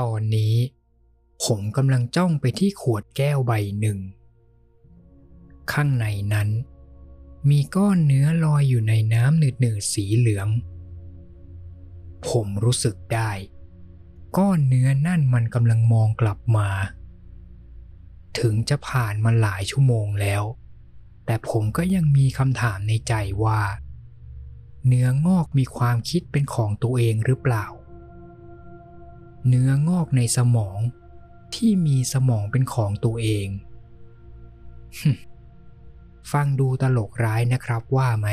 ตอนนี้ผมกำลังจ้องไปที่ขวดแก้วใบหนึ่งข้างในนั้นมีก้อนเนื้อลอยอยู่ในน้ำหนืดๆสีเหลืองผมรู้สึกได้ก้อนเนื้อนั่นมันกำลังมองกลับมาถึงจะผ่านมาหลายชั่วโมงแล้วแต่ผมก็ยังมีคำถามในใจว่าเนื้องอกมีความคิดเป็นของตัวเองหรือเปล่าเนื้องอกในสมองที่มีสมองเป็นของตัวเอง ฟังดูตลกร้ายนะครับว่าไหม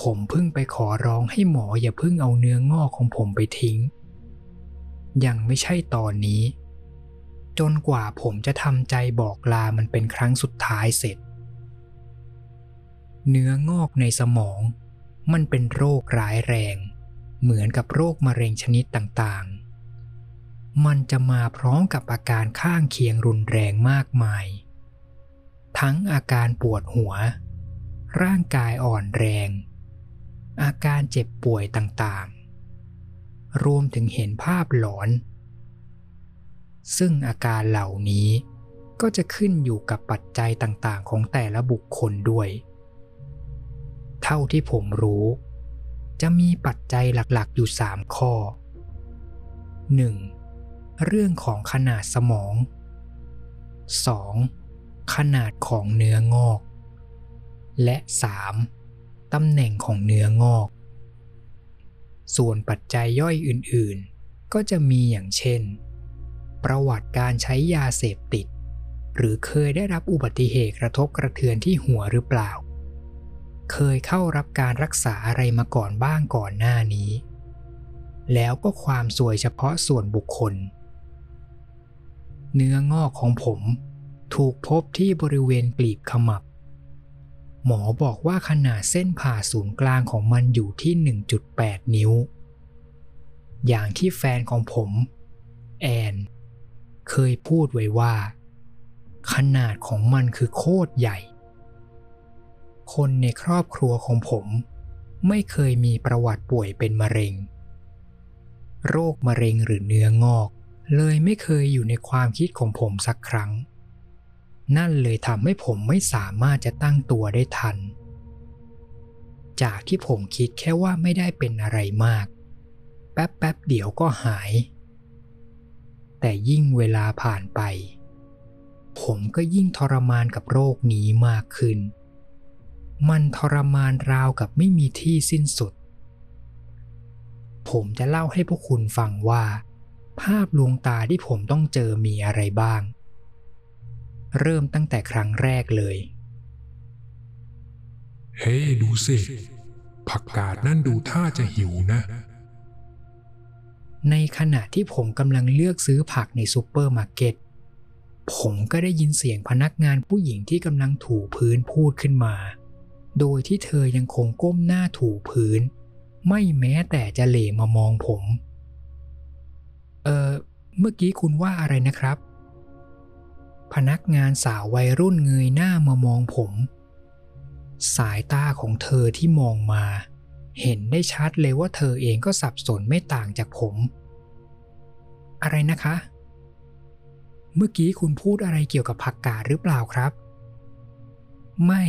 ผมเพิ่งไปขอร้องให้หมออย่าเพิ่งเอาเนื้องอกของผมไปทิ้งยังไม่ใช่ตอนนี้จนกว่าผมจะทำใจบอกลามันเป็นครั้งสุดท้ายเสร็จเนื้องอกในสมองมันเป็นโรคร้ายแรงเหมือนกับโรคมะเร็งชนิดต่างๆมันจะมาพร้อมกับอาการข้างเคียงรุนแรงมากมายทั้งอาการปวดหัวร่างกายอ่อนแรงอาการเจ็บป่วยต่างๆรวมถึงเห็นภาพหลอนซึ่งอาการเหล่านี้ก็จะขึ้นอยู่กับปัจจัยต่างๆของแต่ละบุคคลด้วยเท่าที่ผมรู้จะมีปัจจัยหลักๆอยู่3ข้อ 1. เรื่องของขนาดสมอง 2. ขนาดของเนื้องอกและ 3. ตำแหน่งของเนื้องอกส่วนปัจจัยย่อยอื่นๆก็จะมีอย่างเช่นประวัติการใช้ยาเสพติดหรือเคยได้รับอุบัติเหตุกระทบกระเทือนที่หัวหรือเปล่าเคยเข้ารับการรักษาอะไรมาก่อนบ้างก่อนหน้านี้แล้วก็ความซวยเฉพาะส่วนบุคคลเนื้องอกของผมถูกพบที่บริเวณกลีบขมับหมอบอกว่าขนาดเส้นผ่าศูนย์กลางของมันอยู่ที่ 1.8 นิ้วอย่างที่แฟนของผมแอนเคยพูดไว้ว่าขนาดของมันคือโคตรใหญ่คนในครอบครัวของผมไม่เคยมีประวัติป่วยเป็นมะเร็งโรคมะเร็งหรือเนื้องอกเลยไม่เคยอยู่ในความคิดของผมสักครั้งนั่นเลยทำให้ผมไม่สามารถจะตั้งตัวได้ทันจากที่ผมคิดแค่ว่าไม่ได้เป็นอะไรมากแป๊บๆเดี๋ยวก็หายแต่ยิ่งเวลาผ่านไปผมก็ยิ่งทรมานกับโรคนี้มากขึ้นมันทรมานราวกับไม่มีที่สิ้นสุดผมจะเล่าให้พวกคุณฟังว่าภาพลวงตาที่ผมต้องเจอมีอะไรบ้างเริ่มตั้งแต่ครั้งแรกเลยเฮ้ดูสิผักกาดนั่นดูท่าจะหิวนะในขณะที่ผมกำลังเลือกซื้อผักในซูเปอร์มาร์เก็ตผมก็ได้ยินเสียงพนักงานผู้หญิงที่กำลังถูพื้นพูดขึ้นมาโดยที่เธอยังคงก้มหน้าถูพื้นไม่แม้แต่จะเหล่มามองผมเมื่อกี้คุณว่าอะไรนะครับพนักงานสาววัยรุ่นเงยหน้ามามองผมสายตาของเธอที่มองมาเห็นได้ชัดเลยว่าเธอเองก็สับสนไม่ต่างจากผมอะไรนะคะเมื่อกี้คุณพูดอะไรเกี่ยวกับผักกาดหรือเปล่าครับไม่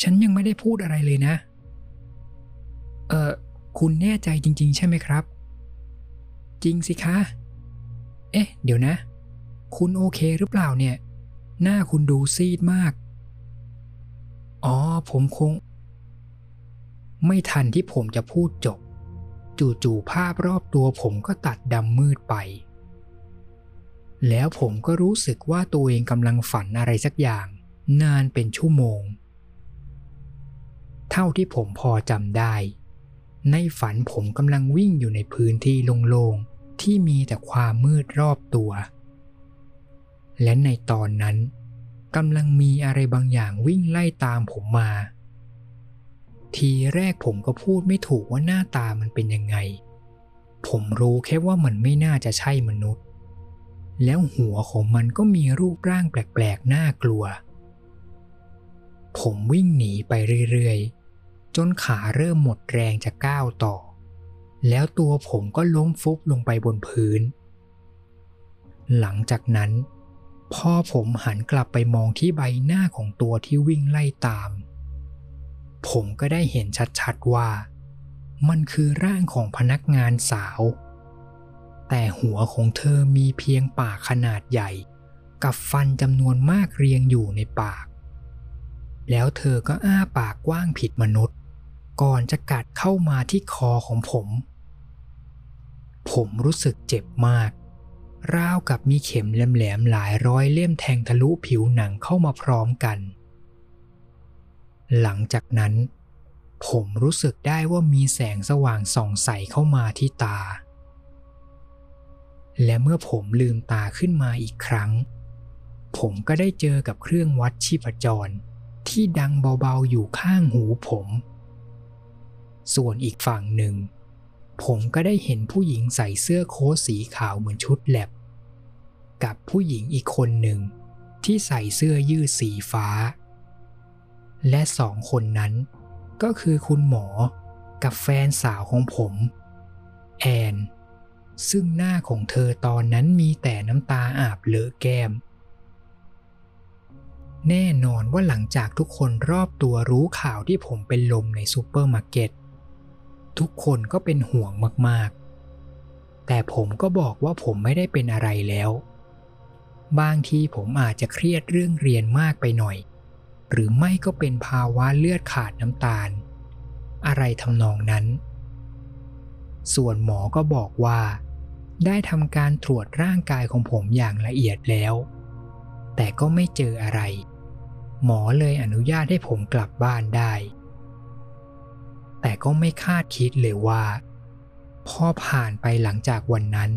ฉันยังไม่ได้พูดอะไรเลยนะคุณแน่ใจจริงๆใช่ไหมครับจริงสิคะเอ๊ะเดี๋ยวนะคุณโอเคหรือเปล่าเนี่ยหน้าคุณดูซีดมากอ๋อผมคงไม่ทันที่ผมจะพูดจบจู่ๆภาพรอบตัวผมก็ตัดดำมืดไปแล้วผมก็รู้สึกว่าตัวเองกำลังฝันอะไรสักอย่างนานเป็นชั่วโมงเท่าที่ผมพอจำได้ในฝันผมกำลังวิ่งอยู่ในพื้นที่โล่งๆที่มีแต่ความมืดรอบตัวและในตอนนั้นกำลังมีอะไรบางอย่างวิ่งไล่ตามผมมาทีแรกผมก็พูดไม่ถูกว่าหน้าตามันเป็นยังไงผมรู้แค่ว่ามันไม่น่าจะใช่มนุษย์แล้วหัวของมันก็มีรูปร่างแปลกๆน่ากลัวผมวิ่งหนีไปเรื่อยๆจนขาเริ่มหมดแรงจะก้าวต่อแล้วตัวผมก็ล้มฟุบลงไปบนพื้น หลังจากนั้นพ่อผมหันกลับไปมองที่ใบหน้าของตัวที่วิ่งไล่ตามผมก็ได้เห็นชัดๆว่ามันคือร่างของพนักงานสาวแต่หัวของเธอมีเพียงปากขนาดใหญ่กับฟันจำนวนมากเรียงอยู่ในปากแล้วเธอก็อ้าปากกว้างผิดมนุษย์ก่อนจะกัดเข้ามาที่คอของผมรู้สึกเจ็บมากราวกับมีเข็มแหลมๆหลายร้อยเล่มแทงทะลุผิวหนังเข้ามาพร้อมกันหลังจากนั้นผมรู้สึกได้ว่ามีแสงสว่างส่องใส่เข้ามาที่ตาและเมื่อผมลืมตาขึ้นมาอีกครั้งผมก็ได้เจอกับเครื่องวัดชีพจรที่ดังเบาๆอยู่ข้างหูผมส่วนอีกฝั่งหนึ่งผมก็ได้เห็นผู้หญิงใส่เสื้อโค้ทสีขาวเหมือนชุดแลบกับผู้หญิงอีกคนหนึ่งที่ใส่เสื้อยืดสีฟ้าและสองคนนั้นก็คือคุณหมอกับแฟนสาวของผมแอนซึ่งหน้าของเธอตอนนั้นมีแต่น้ำตาอาบเลอะแก้มแน่นอนว่าหลังจากทุกคนรอบตัวรู้ข่าวที่ผมเป็นลมในซูเปอร์มาร์เก็ตทุกคนก็เป็นห่วงมากๆแต่ผมก็บอกว่าผมไม่ได้เป็นอะไรแล้วบางทีผมอาจจะเครียดเรื่องเรียนมากไปหน่อยหรือไม่ก็เป็นภาวะเลือดขาดน้ำตาลอะไรทำนองนั้นส่วนหมอก็บอกว่าได้ทำการตรวจร่างกายของผมอย่างละเอียดแล้วแต่ก็ไม่เจออะไรหมอเลยอนุญาตให้ผมกลับบ้านได้แต่ก็ไม่คาดคิดเลยว่าพอผ่านไปหลังจากวันนั้น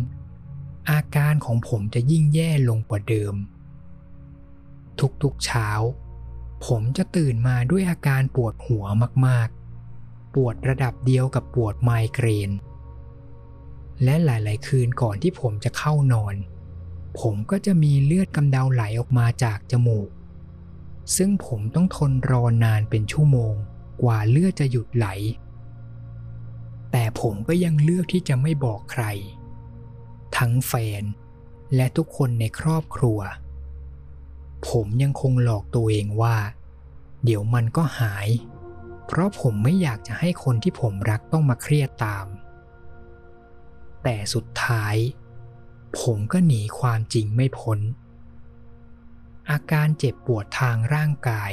อาการของผมจะยิ่งแย่ลงกว่าเดิมทุกๆเช้าผมจะตื่นมาด้วยอาการปวดหัวมากๆปวดระดับเดียวกับปวดไมเกรนและหลายๆคืนก่อนที่ผมจะเข้านอนผมก็จะมีเลือดกำเดาไหลออกมาจากจมูกซึ่งผมต้องทนรอนานเป็นชั่วโมงกว่าเลือดจะหยุดไหลแต่ผมก็ยังเลือกที่จะไม่บอกใครทั้งแฟนและทุกคนในครอบครัวผมยังคงหลอกตัวเองว่าเดี๋ยวมันก็หายเพราะผมไม่อยากจะให้คนที่ผมรักต้องมาเครียดตามแต่สุดท้ายผมก็หนีความจริงไม่พ้นอาการเจ็บปวดทางร่างกาย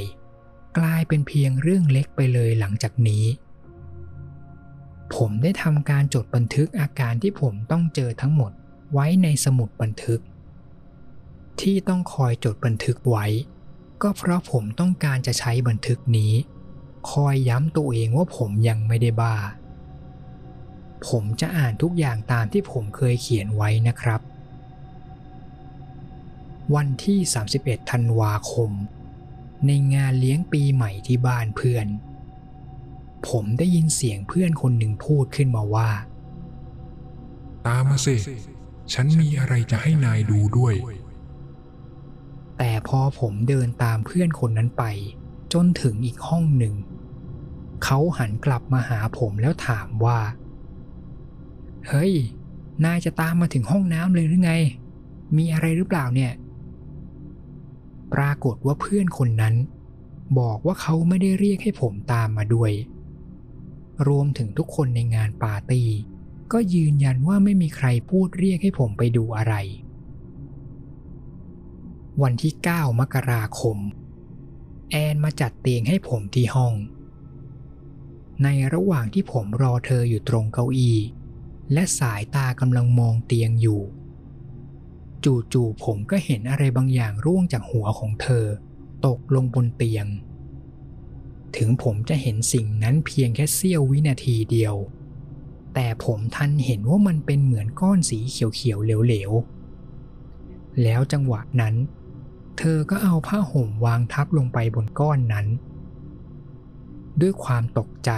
กลายเป็นเพียงเรื่องเล็กไปเลยหลังจากนี้ผมได้ทำการจดบันทึกอาการที่ผมต้องเจอทั้งหมดไว้ในสมุดบันทึกที่ต้องคอยจดบันทึกไว้ก็เพราะผมต้องการจะใช้บันทึกนี้คอยย้ำตัวเองว่าผมยังไม่ได้บ้าผมจะอ่านทุกอย่างตามที่ผมเคยเขียนไว้นะครับวันที่31 ธันวาคมในงานเลี้ยงปีใหม่ที่บ้านเพื่อนผมได้ยินเสียงเพื่อนคนหนึ่งพูดขึ้นมาว่าตามมาสิฉันมีอะไรจะให้นายดูด้วยแต่พอผมเดินตามเพื่อนคนนั้นไปจนถึงอีกห้องหนึ่งเขาหันกลับมาหาผมแล้วถามว่าเฮ้ยนายจะตามมาถึงห้องน้ำเลยหรือไงมีอะไรหรือเปล่าเนี่ยปรากฏว่าเพื่อนคนนั้นบอกว่าเขาไม่ได้เรียกให้ผมตามมาด้วยรวมถึงทุกคนในงานปาร์ตี้ก็ยืนยันว่าไม่มีใครพูดเรียกให้ผมไปดูอะไรวันที่9 มกราคมแอนมาจัดเตียงให้ผมที่ห้องในระหว่างที่ผมรอเธออยู่ตรงเก้าอี้และสายตากำลังมองเตียงอยู่จู่ๆผมก็เห็นอะไรบางอย่างร่วงจากหัวของเธอตกลงบนเตียงถึงผมจะเห็นสิ่งนั้นเพียงแค่เสี้ยววินาทีเดียวแต่ผมทันเห็นว่ามันเป็นเหมือนก้อนสีเขียวๆเหลวๆแล้วจังหวะนั้นเธอก็เอาผ้าห่มวางทับลงไปบนก้อนนั้นด้วยความตกใจ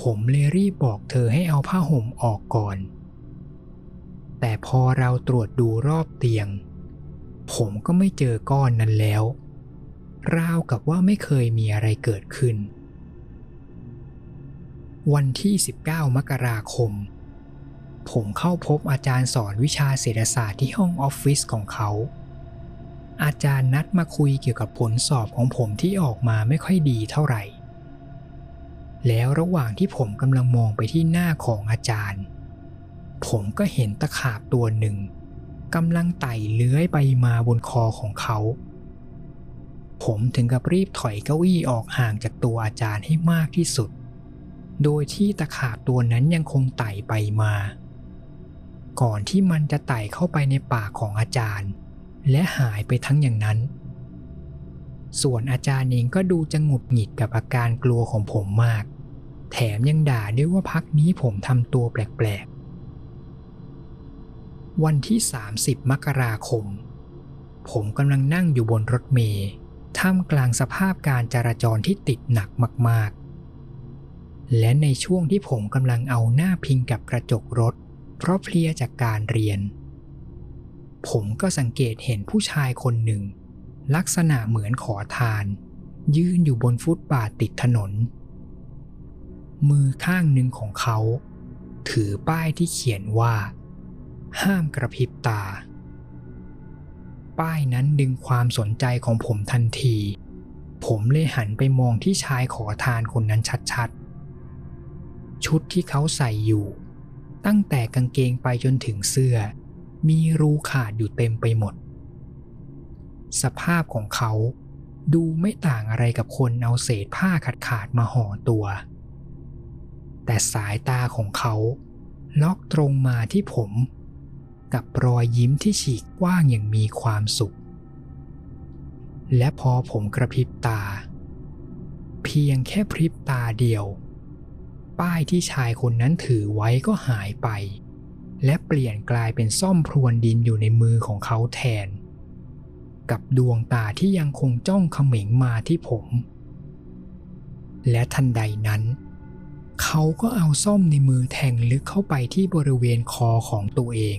ผมเลยรีบบอกเธอให้เอาผ้าห่มออกก่อนแต่พอเราตรวจดูรอบเตียงผมก็ไม่เจอก้อนนั้นแล้วราวกับว่าไม่เคยมีอะไรเกิดขึ้นวันที่19 มกราคม ผมเข้าพบอาจารย์สอนวิชาเศรษฐศาสตร์ที่ห้องออฟฟิศของเขาอาจารย์นัดมาคุยเกี่ยวกับผลสอบของผมที่ออกมาไม่ค่อยดีเท่าไหร่แล้วระหว่างที่ผมกำลังมองไปที่หน้าของอาจารย์ผมก็เห็นตะขาบตัวหนึ่งกำลังไต่เลื้อยไปมาบนคอของเขาผมถึงกับรีบถอยเก้าอี้ออกห่างจากตัวอาจารย์ให้มากที่สุดโดยที่ตะขาบตัวนั้นยังคงไต่ไปมาก่อนที่มันจะไต่เข้าไปในปากของอาจารย์และหายไปทั้งอย่างนั้นส่วนอาจารย์เองก็ดูจะหงุดหงิดกับอาการกลัวของผมมากแถมยังด่าด้วยว่าพักนี้ผมทำตัวแปลกๆวันที่30มกราคมผมกำลังนั่งอยู่บนรถเมล์ท่ามกลางสภาพการจราจรที่ติดหนักมากๆและในช่วงที่ผมกำลังเอาหน้าพิงกับกระจกรถเพราะเพลียจากการเรียนผมก็สังเกตเห็นผู้ชายคนหนึ่งลักษณะเหมือนขอทานยืนอยู่บนฟุตบาทติดถนนมือข้างหนึ่งของเขาถือป้ายที่เขียนว่าห้ามกระพริบตาป้ายนั้นดึงความสนใจของผมทันทีผมเลยหันไปมองที่ชายขอทานคนนั้นชัดๆชุดที่เขาใส่อยู่ตั้งแต่กางเกงไปจนถึงเสื้อมีรูขาดอยู่เต็มไปหมดสภาพของเขาดูไม่ต่างอะไรกับคนเอาเศษผ้าขาดๆมาห่อตัวแต่สายตาของเขาล็อกตรงมาที่ผมกับรอยยิ้มที่ฉีกกว้างอย่างมีความสุขและพอผมกระพริบตาเพียงแค่พริบตาเดียวป้ายที่ชายคนนั้นถือไว้ก็หายไปและเปลี่ยนกลายเป็นส้อมพรวนดินอยู่ในมือของเขาแทนกับดวงตาที่ยังคงจ้องเขม็งมาที่ผมและทันใดนั้นเขาก็เอาส้อมในมือแทงลึกเข้าไปที่บริเวณคอของตัวเอง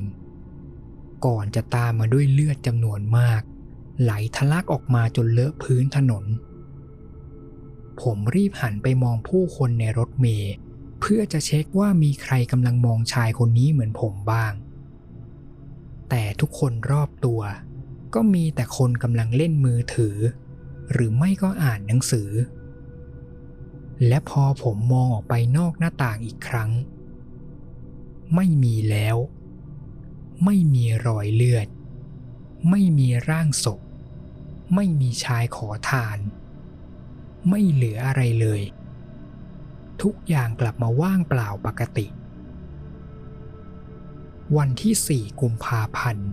ก่อนจะตามมาด้วยเลือดจำนวนมากไหลทะลักออกมาจนเลอะพื้นถนนผมรีบหันไปมองผู้คนในรถเมล์เพื่อจะเช็คว่ามีใครกำลังมองชายคนนี้เหมือนผมบ้างแต่ทุกคนรอบตัวก็มีแต่คนกำลังเล่นมือถือหรือไม่ก็อ่านหนังสือและพอผมมองออกไปนอกหน้าต่างอีกครั้งไม่มีแล้วไม่มีรอยเลือดไม่มีร่างศพไม่มีชายขอทานไม่เหลืออะไรเลยทุกอย่างกลับมาว่างเปล่าปกติวันที่4กุมภาพันธ์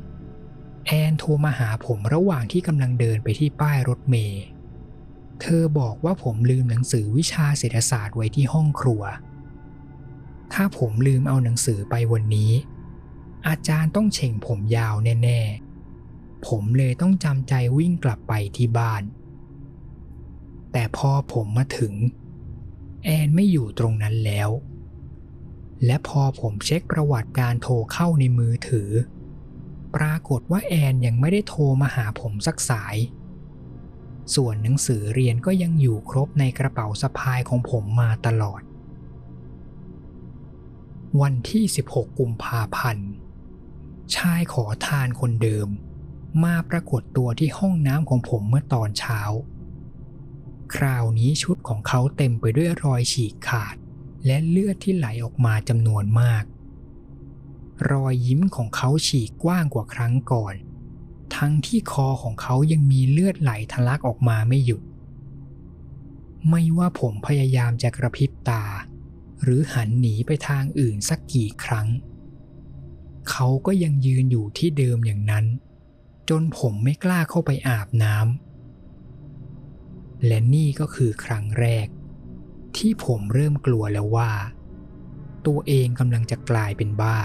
แอนโทรมาหาผมระหว่างที่กำลังเดินไปที่ป้ายรถเมล์เธอบอกว่าผมลืมหนังสือวิชาเศรษฐศาสตร์ไว้ที่ห้องครัวถ้าผมลืมเอาหนังสือไปวันนี้อาจารย์ต้องเฉ่งผมยาวแน่ๆผมเลยต้องจำใจวิ่งกลับไปที่บ้านแต่พอผมมาถึงแอนไม่อยู่ตรงนั้นแล้วและพอผมเช็คประวัติการโทรเข้าในมือถือปรากฏว่าแอนยังไม่ได้โทรมาหาผมสักสายส่วนหนังสือเรียนก็ยังอยู่ครบในกระเป๋าสะพายของผมมาตลอดวันที่16กุมภาพันธ์ชายขอทานคนเดิมมาปรากฏตัวที่ห้องน้ำของผมเมื่อตอนเช้าคราวนี้ชุดของเขาเต็มไปด้วยรอยฉีกขาดและเลือดที่ไหลออกมาจำนวนมากรอยยิ้มของเขาฉีกกว้างกว่าครั้งก่อนทั้งที่คอของเขายังมีเลือดไหลทะลักออกมาไม่หยุดไม่ว่าผมพยายามจะกระพริบตาหรือหันหนีไปทางอื่นสักกี่ครั้งเขาก็ยังยืนอยู่ที่เดิมอย่างนั้นจนผมไม่กล้าเข้าไปอาบน้ำและนี่ก็คือครั้งแรกที่ผมเริ่มกลัวแล้วว่าตัวเองกำลังจะกลายเป็นบ้า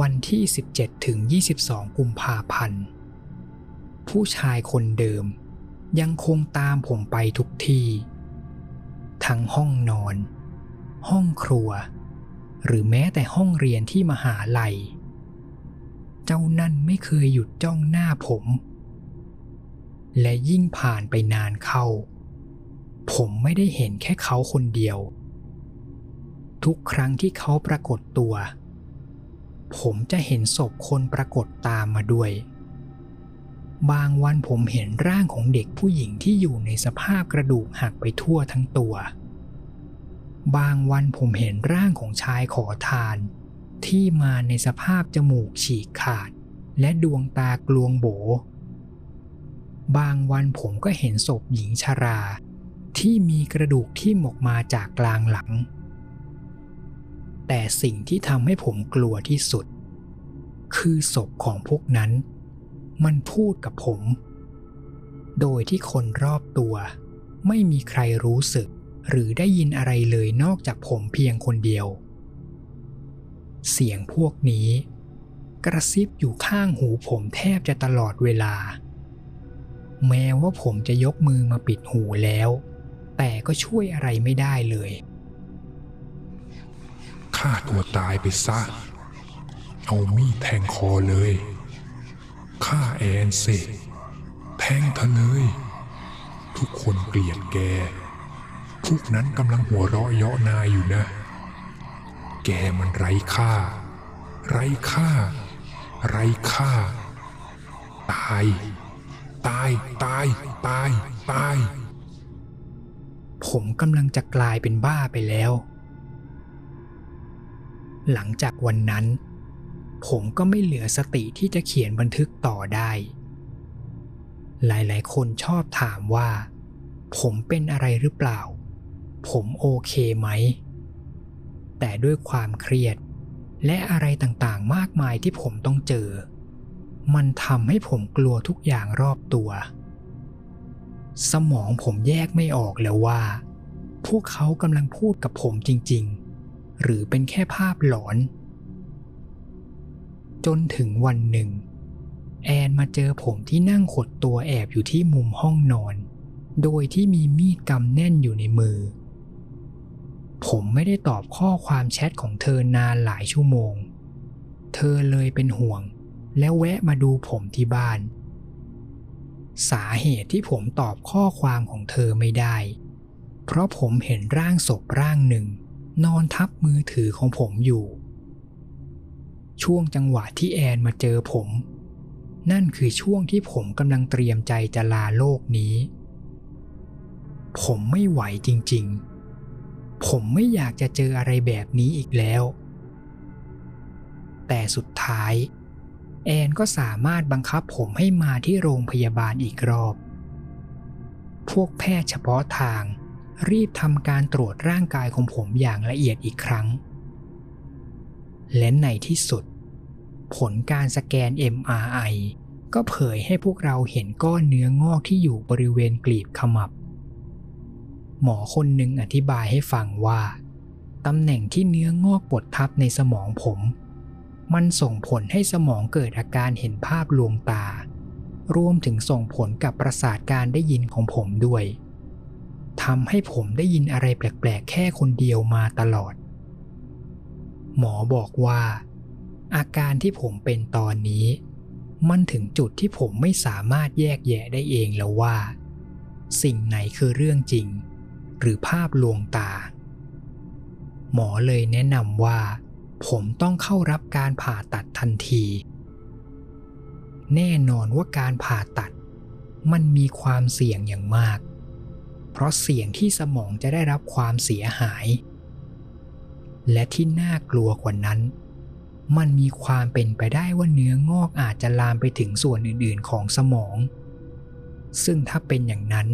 วันที่17ถึง22กุมภาพันธ์ผู้ชายคนเดิมยังคงตามผมไปทุกที่ทั้งห้องนอนห้องครัวหรือแม้แต่ห้องเรียนที่มหาลัยเจ้านั่นไม่เคยหยุดจ้องหน้าผมและยิ่งผ่านไปนานเข้าผมไม่ได้เห็นแค่เขาคนเดียว ทุกครั้งที่เขาปรากฏตัวผมจะเห็นศพคนปรากฏตามมาด้วยบางวันผมเห็นร่างของเด็กผู้หญิงที่อยู่ในสภาพกระดูกหักไปทั่วทั้งตัวบางวันผมเห็นร่างของชายขอทานที่มาในสภาพจมูกฉีกขาดและดวงตากลวงโบบางวันผมก็เห็นศพหญิงชราที่มีกระดูกทิ่มออกมาจากกลางหลังแต่สิ่งที่ทำให้ผมกลัวที่สุดคือศพของพวกนั้นมันพูดกับผมโดยที่คนรอบตัวไม่มีใครรู้สึกหรือได้ยินอะไรเลยนอกจากผมเพียงคนเดียวเสียงพวกนี้กระซิบอยู่ข้างหูผมแทบจะตลอดเวลาแม้ว่าผมจะยกมือมาปิดหูแล้วแต่ก็ช่วยอะไรไม่ได้เลยฆ่าตัวตายไปซะเอามีดแทงคอเลยฆ่าแอนสิแทงเธอเลยทุกคนเกลียดแกพวกนั้นกำลังหัวเราะเยาะนายอยู่นะแกมันไร้ค่าไร้ค่าไร้ค่าตายตายตายตายตายผมกำลังจะกลายเป็นบ้าไปแล้วหลังจากวันนั้นผมก็ไม่เหลือสติที่จะเขียนบันทึกต่อได้หลายๆคนชอบถามว่าผมเป็นอะไรหรือเปล่าผมโอเคไหมแต่ด้วยความเครียดและอะไรต่างๆมากมายที่ผมต้องเจอมันทำให้ผมกลัวทุกอย่างรอบตัวสมองผมแยกไม่ออกแล้วว่าพวกเขากำลังพูดกับผมจริงๆหรือเป็นแค่ภาพหลอนจนถึงวันหนึ่งแอนมาเจอผมที่นั่งขดตัวแอบอยู่ที่มุมห้องนอนโดยที่มีมีดกำแน่นอยู่ในมือผมไม่ได้ตอบข้อความแชทของเธอนานหลายชั่วโมงเธอเลยเป็นห่วงแล้วแวะมาดูผมที่บ้านสาเหตุที่ผมตอบข้อความของเธอไม่ได้เพราะผมเห็นร่างศพร่างหนึ่งนอนทับมือถือของผมอยู่ช่วงจังหวะที่แอนมาเจอผมนั่นคือช่วงที่ผมกำลังเตรียมใจจะลาโลกนี้ผมไม่ไหวจริงๆผมไม่อยากจะเจออะไรแบบนี้อีกแล้วแต่สุดท้ายแอนก็สามารถบังคับผมให้มาที่โรงพยาบาลอีกรอบพวกแพทย์เฉพาะทางรีบทำการตรวจร่างกายของผมอย่างละเอียดอีกครั้งและในที่สุดผลการสแกน MRI ก็เผยให้พวกเราเห็นก้อนเนื้องอกที่อยู่บริเวณกลีบขมับหมอคนหนึ่งอธิบายให้ฟังว่าตำแหน่งที่เนื้องอกบดทับในสมองผมมันส่งผลให้สมองเกิดอาการเห็นภาพลวงตารวมถึงส่งผลกับประสาทการได้ยินของผมด้วยทำให้ผมได้ยินอะไรแปลกๆแค่คนเดียวมาตลอดหมอบอกว่าอาการที่ผมเป็นตอนนี้มันถึงจุดที่ผมไม่สามารถแยกแยะได้เองแล้วว่าสิ่งไหนคือเรื่องจริงหรือภาพลวงตาหมอเลยแนะนำว่าผมต้องเข้ารับการผ่าตัดทันทีแน่นอนว่าการผ่าตัดมันมีความเสี่ยงอย่างมากเพราะเสี่ยงที่สมองจะได้รับความเสียหายและที่น่ากลัวกว่านั้นมันมีความเป็นไปได้ว่าเนื้องอกอาจจะลามไปถึงส่วนอื่นๆของสมองซึ่งถ้าเป็นอย่างนั้น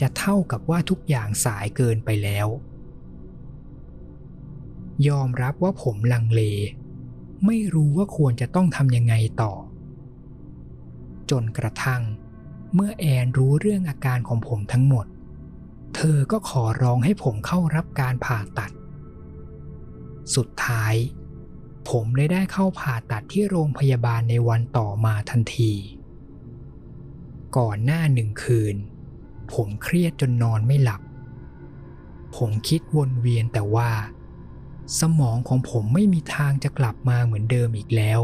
จะเท่ากับว่าทุกอย่างสายเกินไปแล้วยอมรับว่าผมลังเลไม่รู้ว่าควรจะต้องทำยังไงต่อจนกระทั่งเมื่อแอนรู้เรื่องอาการของผมทั้งหมดเธอก็ขอร้องให้ผมเข้ารับการผ่าตัดสุดท้ายผมเลยได้เข้าผ่าตัดที่โรงพยาบาลในวันต่อมาทันทีก่อนหน้าหนึ่งคืนผมเครียดจนนอนไม่หลับผมคิดวนเวียนแต่ว่าสมองของผมไม่มีทางจะกลับมาเหมือนเดิมอีกแล้ว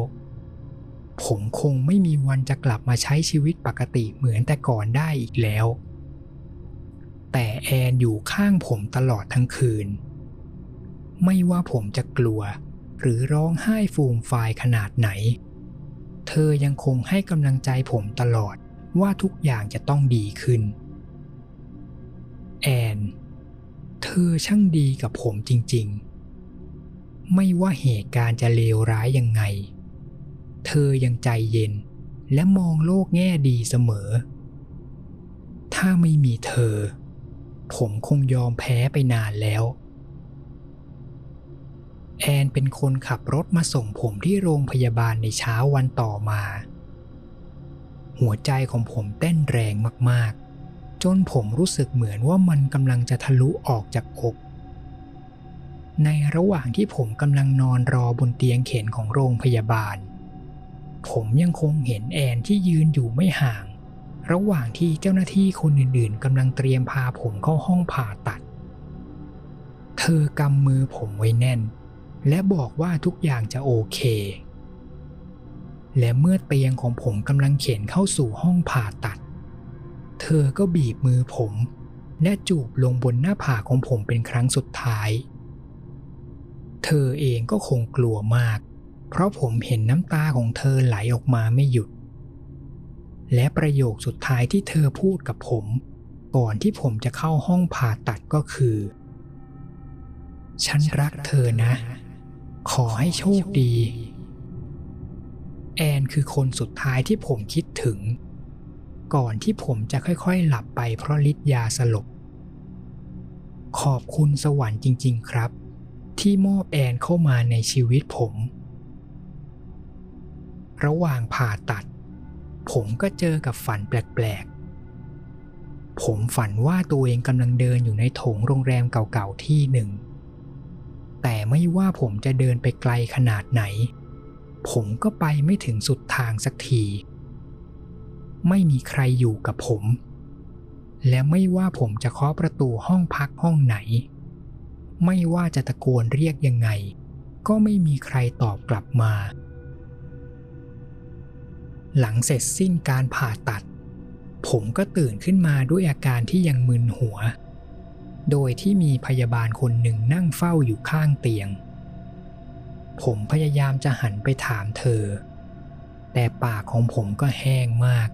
ผมคงไม่มีวันจะกลับมาใช้ชีวิตปกติเหมือนแต่ก่อนได้อีกแล้วแต่แอนอยู่ข้างผมตลอดทั้งคืน ไม่ว่าผมจะกลัวหรือร้องไห้ฟูมฟายขนาดไหนเธอยังคงให้กำลังใจผมตลอดว่าทุกอย่างจะต้องดีขึ้นแอนเธอช่างดีกับผมจริงๆไม่ว่าเหตุการณ์จะเลวร้ายยังไงเธอยังใจเย็นและมองโลกแง่ดีเสมอถ้าไม่มีเธอผมคงยอมแพ้ไปนานแล้วแอนเป็นคนขับรถมาส่งผมที่โรงพยาบาลในเช้าวันต่อมาหัวใจของผมเต้นแรงมากๆจนผมรู้สึกเหมือนว่ามันกำลังจะทะลุออกจากอกในระหว่างที่ผมกำลังนอนรอบนเตียงเข็นของโรงพยาบาลผมยังคงเห็นแอนที่ยืนอยู่ไม่ห่างระหว่างที่เจ้าหน้าที่คนอื่นๆกำลังเตรียมพาผมเข้าห้องผ่าตัดเธอกำมือผมไว้แน่นและบอกว่าทุกอย่างจะโอเคและเมื่อเตียงของผมกำลังเข็นเข้าสู่ห้องผ่าตัดเธอก็บีบมือผมและจูบลงบนหน้าผากของผมเป็นครั้งสุดท้ายเธอเองก็คงกลัวมากเพราะผมเห็นน้ำตาของเธอไหลออกมาไม่หยุดและประโยคสุดท้ายที่เธอพูดกับผมก่อนที่ผมจะเข้าห้องผ่าตัดก็คือฉันรักเธอนะขอให้โชคดีแอนคือคนสุดท้ายที่ผมคิดถึงก่อนที่ผมจะค่อยๆหลับไปเพราะฤทธิ์ยาสลบขอบคุณสวรรค์จริงๆครับที่มอบแอนเข้ามาในชีวิตผมระหว่างผ่าตัดผมก็เจอกับฝันแปลกๆผมฝันว่าตัวเองกำลังเดินอยู่ในโถงโรงแรมเก่าๆที่หนึ่งแต่ไม่ว่าผมจะเดินไปไกลขนาดไหนผมก็ไปไม่ถึงสุดทางสักทีไม่มีใครอยู่กับผมและไม่ว่าผมจะเคาะประตูห้องพักห้องไหนไม่ว่าจะตะโกนเรียกยังไงก็ไม่มีใครตอบกลับมาหลังเสร็จสิ้นการผ่าตัดผมก็ตื่นขึ้นมาด้วยอาการที่ยังมึนหัวโดยที่มีพยาบาลคนหนึ่งนั่งเฝ้าอยู่ข้างเตียงผมพยายามจะหันไปถามเธอแต่ปากของผมก็แห้งมาก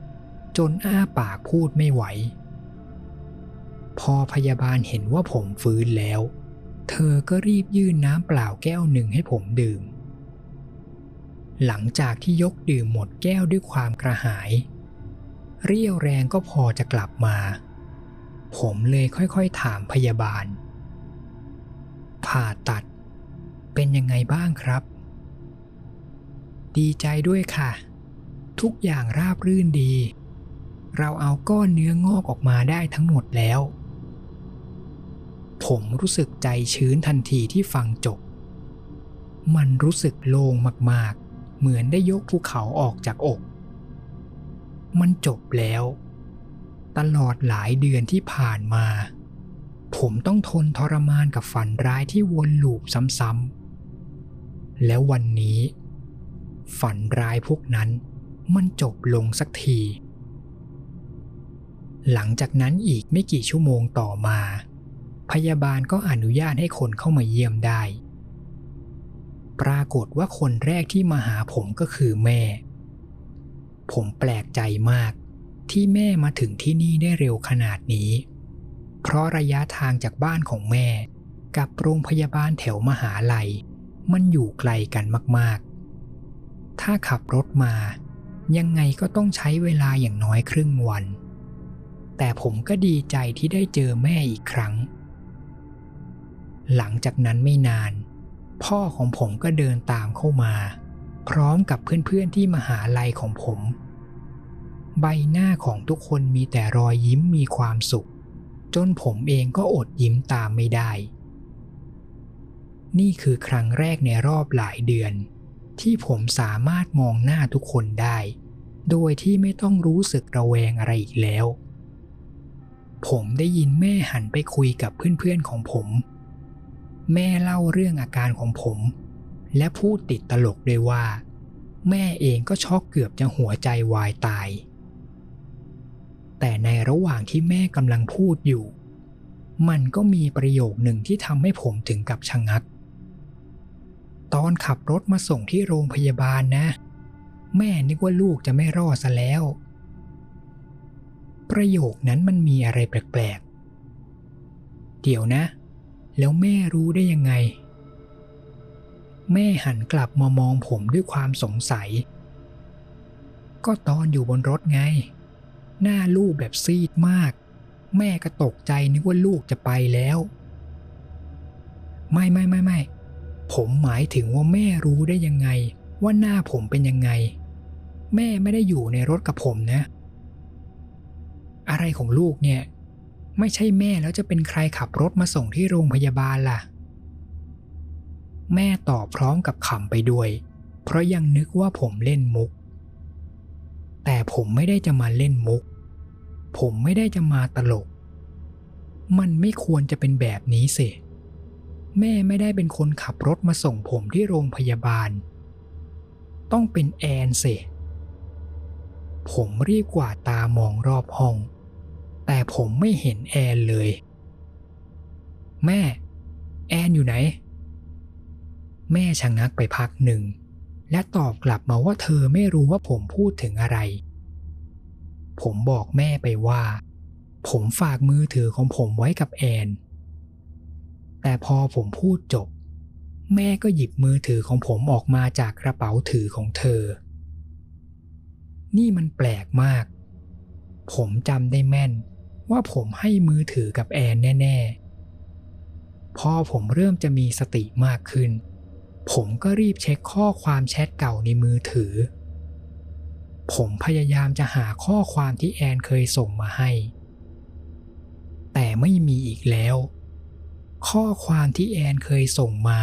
จนอ้าปากพูดไม่ไหวพอพยาบาลเห็นว่าผมฟื้นแล้วเธอก็รีบยื่นน้ำเปล่าแก้วหนึ่งให้ผมดื่มหลังจากที่ยกดื่มหมดแก้วด้วยความกระหายเรี่ยวแรงก็พอจะกลับมาผมเลยค่อยๆถามพยาบาลผ่าตัดเป็นยังไงบ้างครับดีใจด้วยค่ะทุกอย่างราบรื่นดีเราเอาก้อนเนื้องอกออกมาได้ทั้งหมดแล้วผมรู้สึกใจชื้นทันทีที่ฟังจบมันรู้สึกโล่งมากๆเหมือนได้ยกภูเขาออกจากอกมันจบแล้วตลอดหลายเดือนที่ผ่านมาผมต้องทนทรมานกับฝันร้ายที่วนลูปซ้ำๆแล้ววันนี้ฝันร้ายพวกนั้นมันจบลงสักทีหลังจากนั้นอีกไม่กี่ชั่วโมงต่อมาพยาบาลก็อนุญาตให้คนเข้ามาเยี่ยมได้ปรากฏว่าคนแรกที่มาหาผมก็คือแม่ผมแปลกใจมากที่แม่มาถึงที่นี่ได้เร็วขนาดนี้เพราะระยะทางจากบ้านของแม่กับโรงพยาบาลแถวมหาลัยมันอยู่ไกลกันมากๆถ้าขับรถมายังไงก็ต้องใช้เวลาอย่างน้อยครึ่งวันแต่ผมก็ดีใจที่ได้เจอแม่อีกครั้งหลังจากนั้นไม่นานพ่อของผมก็เดินตามเข้ามาพร้อมกับเพื่อนๆที่มหาลัยของผมใบหน้าของทุกคนมีแต่รอยยิ้มมีความสุขจนผมเองก็อดยิ้มตามไม่ได้นี่คือครั้งแรกในรอบหลายเดือนที่ผมสามารถมองหน้าทุกคนได้โดยที่ไม่ต้องรู้สึกระแวงอะไรอีกแล้วผมได้ยินแม่หันไปคุยกับเพื่อนๆของผมแม่เล่าเรื่องอาการของผมและพูดติดตลกด้วยว่าแม่เองก็ช็อกเกือบจะหัวใจวายตายแต่ในระหว่างที่แม่กำลังพูดอยู่มันก็มีประโยคหนึ่งที่ทำให้ผมถึงกับชะงัก ตอนขับรถมาส่งที่โรงพยาบาลนะแม่นึกว่าลูกจะไม่รอดซะแล้วประโยคนั้นมันมีอะไรแปลกๆเดี๋ยวนะแล้วแม่รู้ได้ยังไงแม่หันกลับมามองผมด้วยความสงสัยก็ตอนอยู่บนรถไงหน้าลูกแบบซีดมากแม่ก็ตกใจนึกว่าลูกจะไปแล้วไม่ผมหมายถึงว่าแม่รู้ได้ยังไงว่าหน้าผมเป็นยังไงแม่ไม่ได้อยู่ในรถกับผมนะอะไรของลูกเนี่ยไม่ใช่แม่แล้วจะเป็นใครขับรถมาส่งที่โรงพยาบาลล่ะแม่ตอบพร้อมกับขำไปด้วยเพราะยังนึกว่าผมเล่นมุกแต่ผมไม่ได้จะมาเล่นมุกผมไม่ได้จะมาตลกมันไม่ควรจะเป็นแบบนี้สิแม่ไม่ได้เป็นคนขับรถมาส่งผมที่โรงพยาบาลต้องเป็นแอนสิผมรีบกวาดตามองรอบห้องแต่ผมไม่เห็นแอนเลยแม่แอนอยู่ไหนแม่ชะงักไปพักหนึ่งและตอบกลับมาว่าเธอไม่รู้ว่าผมพูดถึงอะไรผมบอกแม่ไปว่าผมฝากมือถือของผมไว้กับแอนแต่พอผมพูดจบแม่ก็หยิบมือถือของผมออกมาจากกระเป๋าถือของเธอนี่มันแปลกมากผมจำได้แม่นว่าผมให้มือถือกับแอนแน่ๆพอผมเริ่มจะมีสติมากขึ้นผมก็รีบเช็คข้อความแชทเก่าในมือถือผมพยายามจะหาข้อความที่แอนเคยส่งมาให้แต่ไม่มีอีกแล้วข้อความที่แอนเคยส่งมา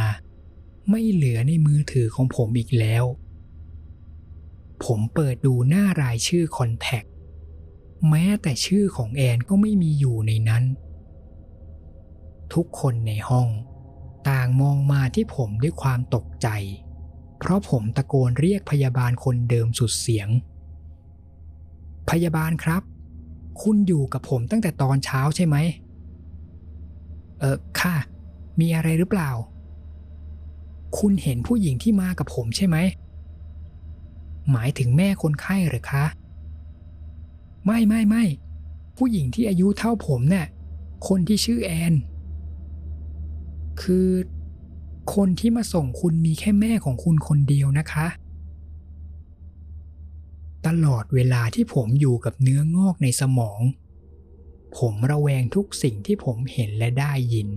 ไม่เหลือในมือถือของผมอีกแล้วผมเปิดดูหน้ารายชื่อคอนแทคแม้แต่ชื่อของแอนก็ไม่มีอยู่ในนั้นทุกคนในห้องต่างมองมาที่ผมด้วยความตกใจเพราะผมตะโกนเรียกพยาบาลคนเดิมสุดเสียงพยาบาลครับคุณอยู่กับผมตั้งแต่ตอนเช้าใช่ไหมค่ะมีอะไรหรือเปล่าคุณเห็นผู้หญิงที่มากับผมใช่ไหมหมายถึงแม่คนไข้หรือคะไม่ผู้หญิงที่อายุเท่าผมเนี่ยคนที่ชื่อแอนคือคนที่มาส่งคุณมีแค่แม่ของคุณคนเดียวนะคะตลอดเวลาที่ผมอยู่กับเนื้องอกในสมองผมระแวงทุกสิ่งที่ผมเห็นและได้ยิน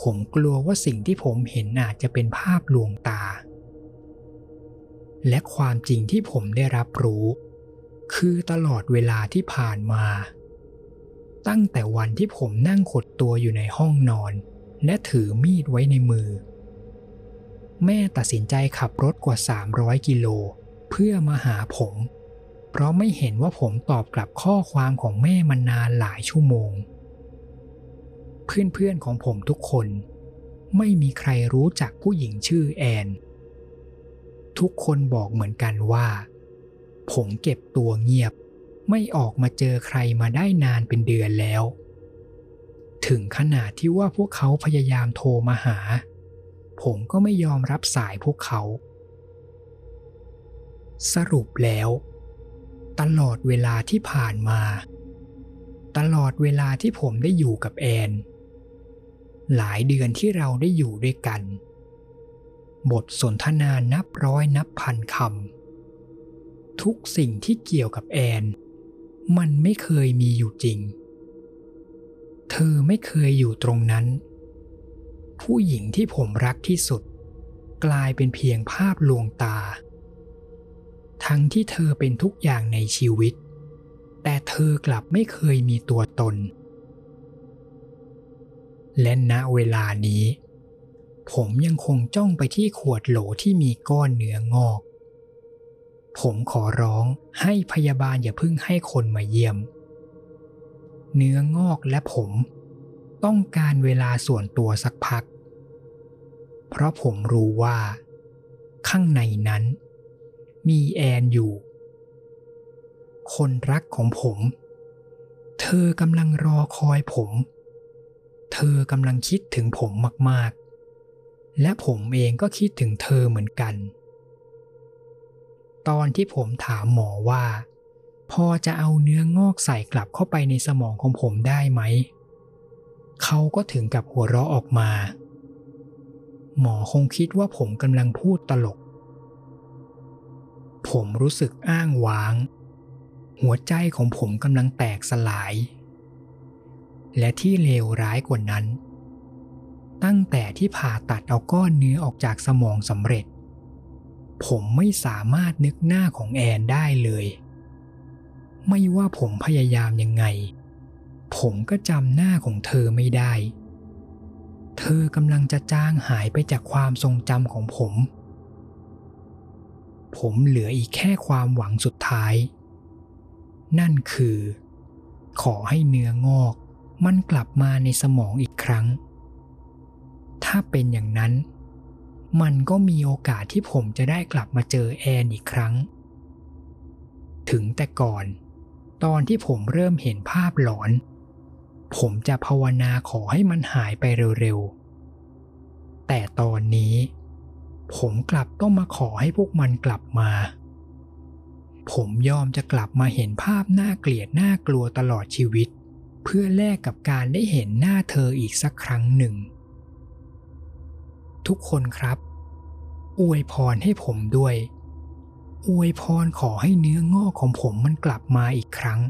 ผมกลัวว่าสิ่งที่ผมเห็นอาจจะเป็นภาพลวงตาและความจริงที่ผมได้รับรู้คือตลอดเวลาที่ผ่านมาตั้งแต่วันที่ผมนั่งขดตัวอยู่ในห้องนอนและถือมีดไว้ในมือแม่ตัดสินใจขับรถกว่า300กิโลเพื่อมาหาผมเพราะไม่เห็นว่าผมตอบกลับข้อความของแม่มานานหลายชั่วโมงเพื่อนๆของผมทุกคนไม่มีใครรู้จักผู้หญิงชื่อแอนทุกคนบอกเหมือนกันว่าผมเก็บตัวเงียบไม่ออกมาเจอใครมาได้นานเป็นเดือนแล้วถึงขนาดที่ว่าพวกเขาพยายามโทรมาหาผมก็ไม่ยอมรับสายพวกเขาสรุปแล้วตลอดเวลาที่ผ่านมาตลอดเวลาที่ผมได้อยู่กับแอนหลายเดือนที่เราได้อยู่ด้วยกันบทสนทนานับร้อยนับพันคำทุกสิ่งที่เกี่ยวกับแอนมันไม่เคยมีอยู่จริงเธอไม่เคยอยู่ตรงนั้นผู้หญิงที่ผมรักที่สุดกลายเป็นเพียงภาพลวงตาทั้งที่เธอเป็นทุกอย่างในชีวิตแต่เธอกลับไม่เคยมีตัวตนและณเวลานี้ผมยังคงจ้องไปที่ขวดโหลที่มีก้อนเนื้องอกผมขอร้องให้พยาบาลอย่าเพิ่งให้คนมาเยี่ยมเนื้องอกและผมต้องการเวลาส่วนตัวสักพักเพราะผมรู้ว่าข้างในนั้นมีแอนอยู่คนรักของผมเธอกำลังรอคอยผมเธอกำลังคิดถึงผมมาก และผมเองก็คิดถึงเธอเหมือนกันตอนที่ผมถามหมอว่าพอจะเอาเนื้องอกใส่กลับเข้าไปในสมองของผมได้ไหมเขาก็ถึงกับหัวเราะออกมาหมอคงคิดว่าผมกำลังพูดตลกผมรู้สึกอ้างว้างหัวใจของผมกำลังแตกสลายและที่เลวร้ายกว่านั้นตั้งแต่ที่ผ่าตัดเอาก้อนเนื้อออกจากสมองสำเร็จผมไม่สามารถนึกหน้าของแอนได้เลยไม่ว่าผมพยายามยังไงผมก็จำหน้าของเธอไม่ได้เธอกำลังจะจางหายไปจากความทรงจำของผมเหลืออีกแค่ความหวังสุดท้ายนั่นคือขอให้เนื้องอกมันกลับมาในสมองอีกครั้งถ้าเป็นอย่างนั้นมันก็มีโอกาสที่ผมจะได้กลับมาเจอแอนอีกครั้งถึงแต่ก่อนตอนที่ผมเริ่มเห็นภาพหลอนผมจะภาวนาขอให้มันหายไปเร็วๆแต่ตอนนี้ผมกลับต้องมาขอให้พวกมันกลับมาผมยอมจะกลับมาเห็นภาพน่าเกลียดน่ากลัวตลอดชีวิตเพื่อแลกกับการได้เห็นหน้าเธออีกสักครั้งหนึ่งทุกคนครับอวยพรให้ผมด้วยอวยพรขอให้เนื้องอกของผมมันกลับมาอีกครั้ง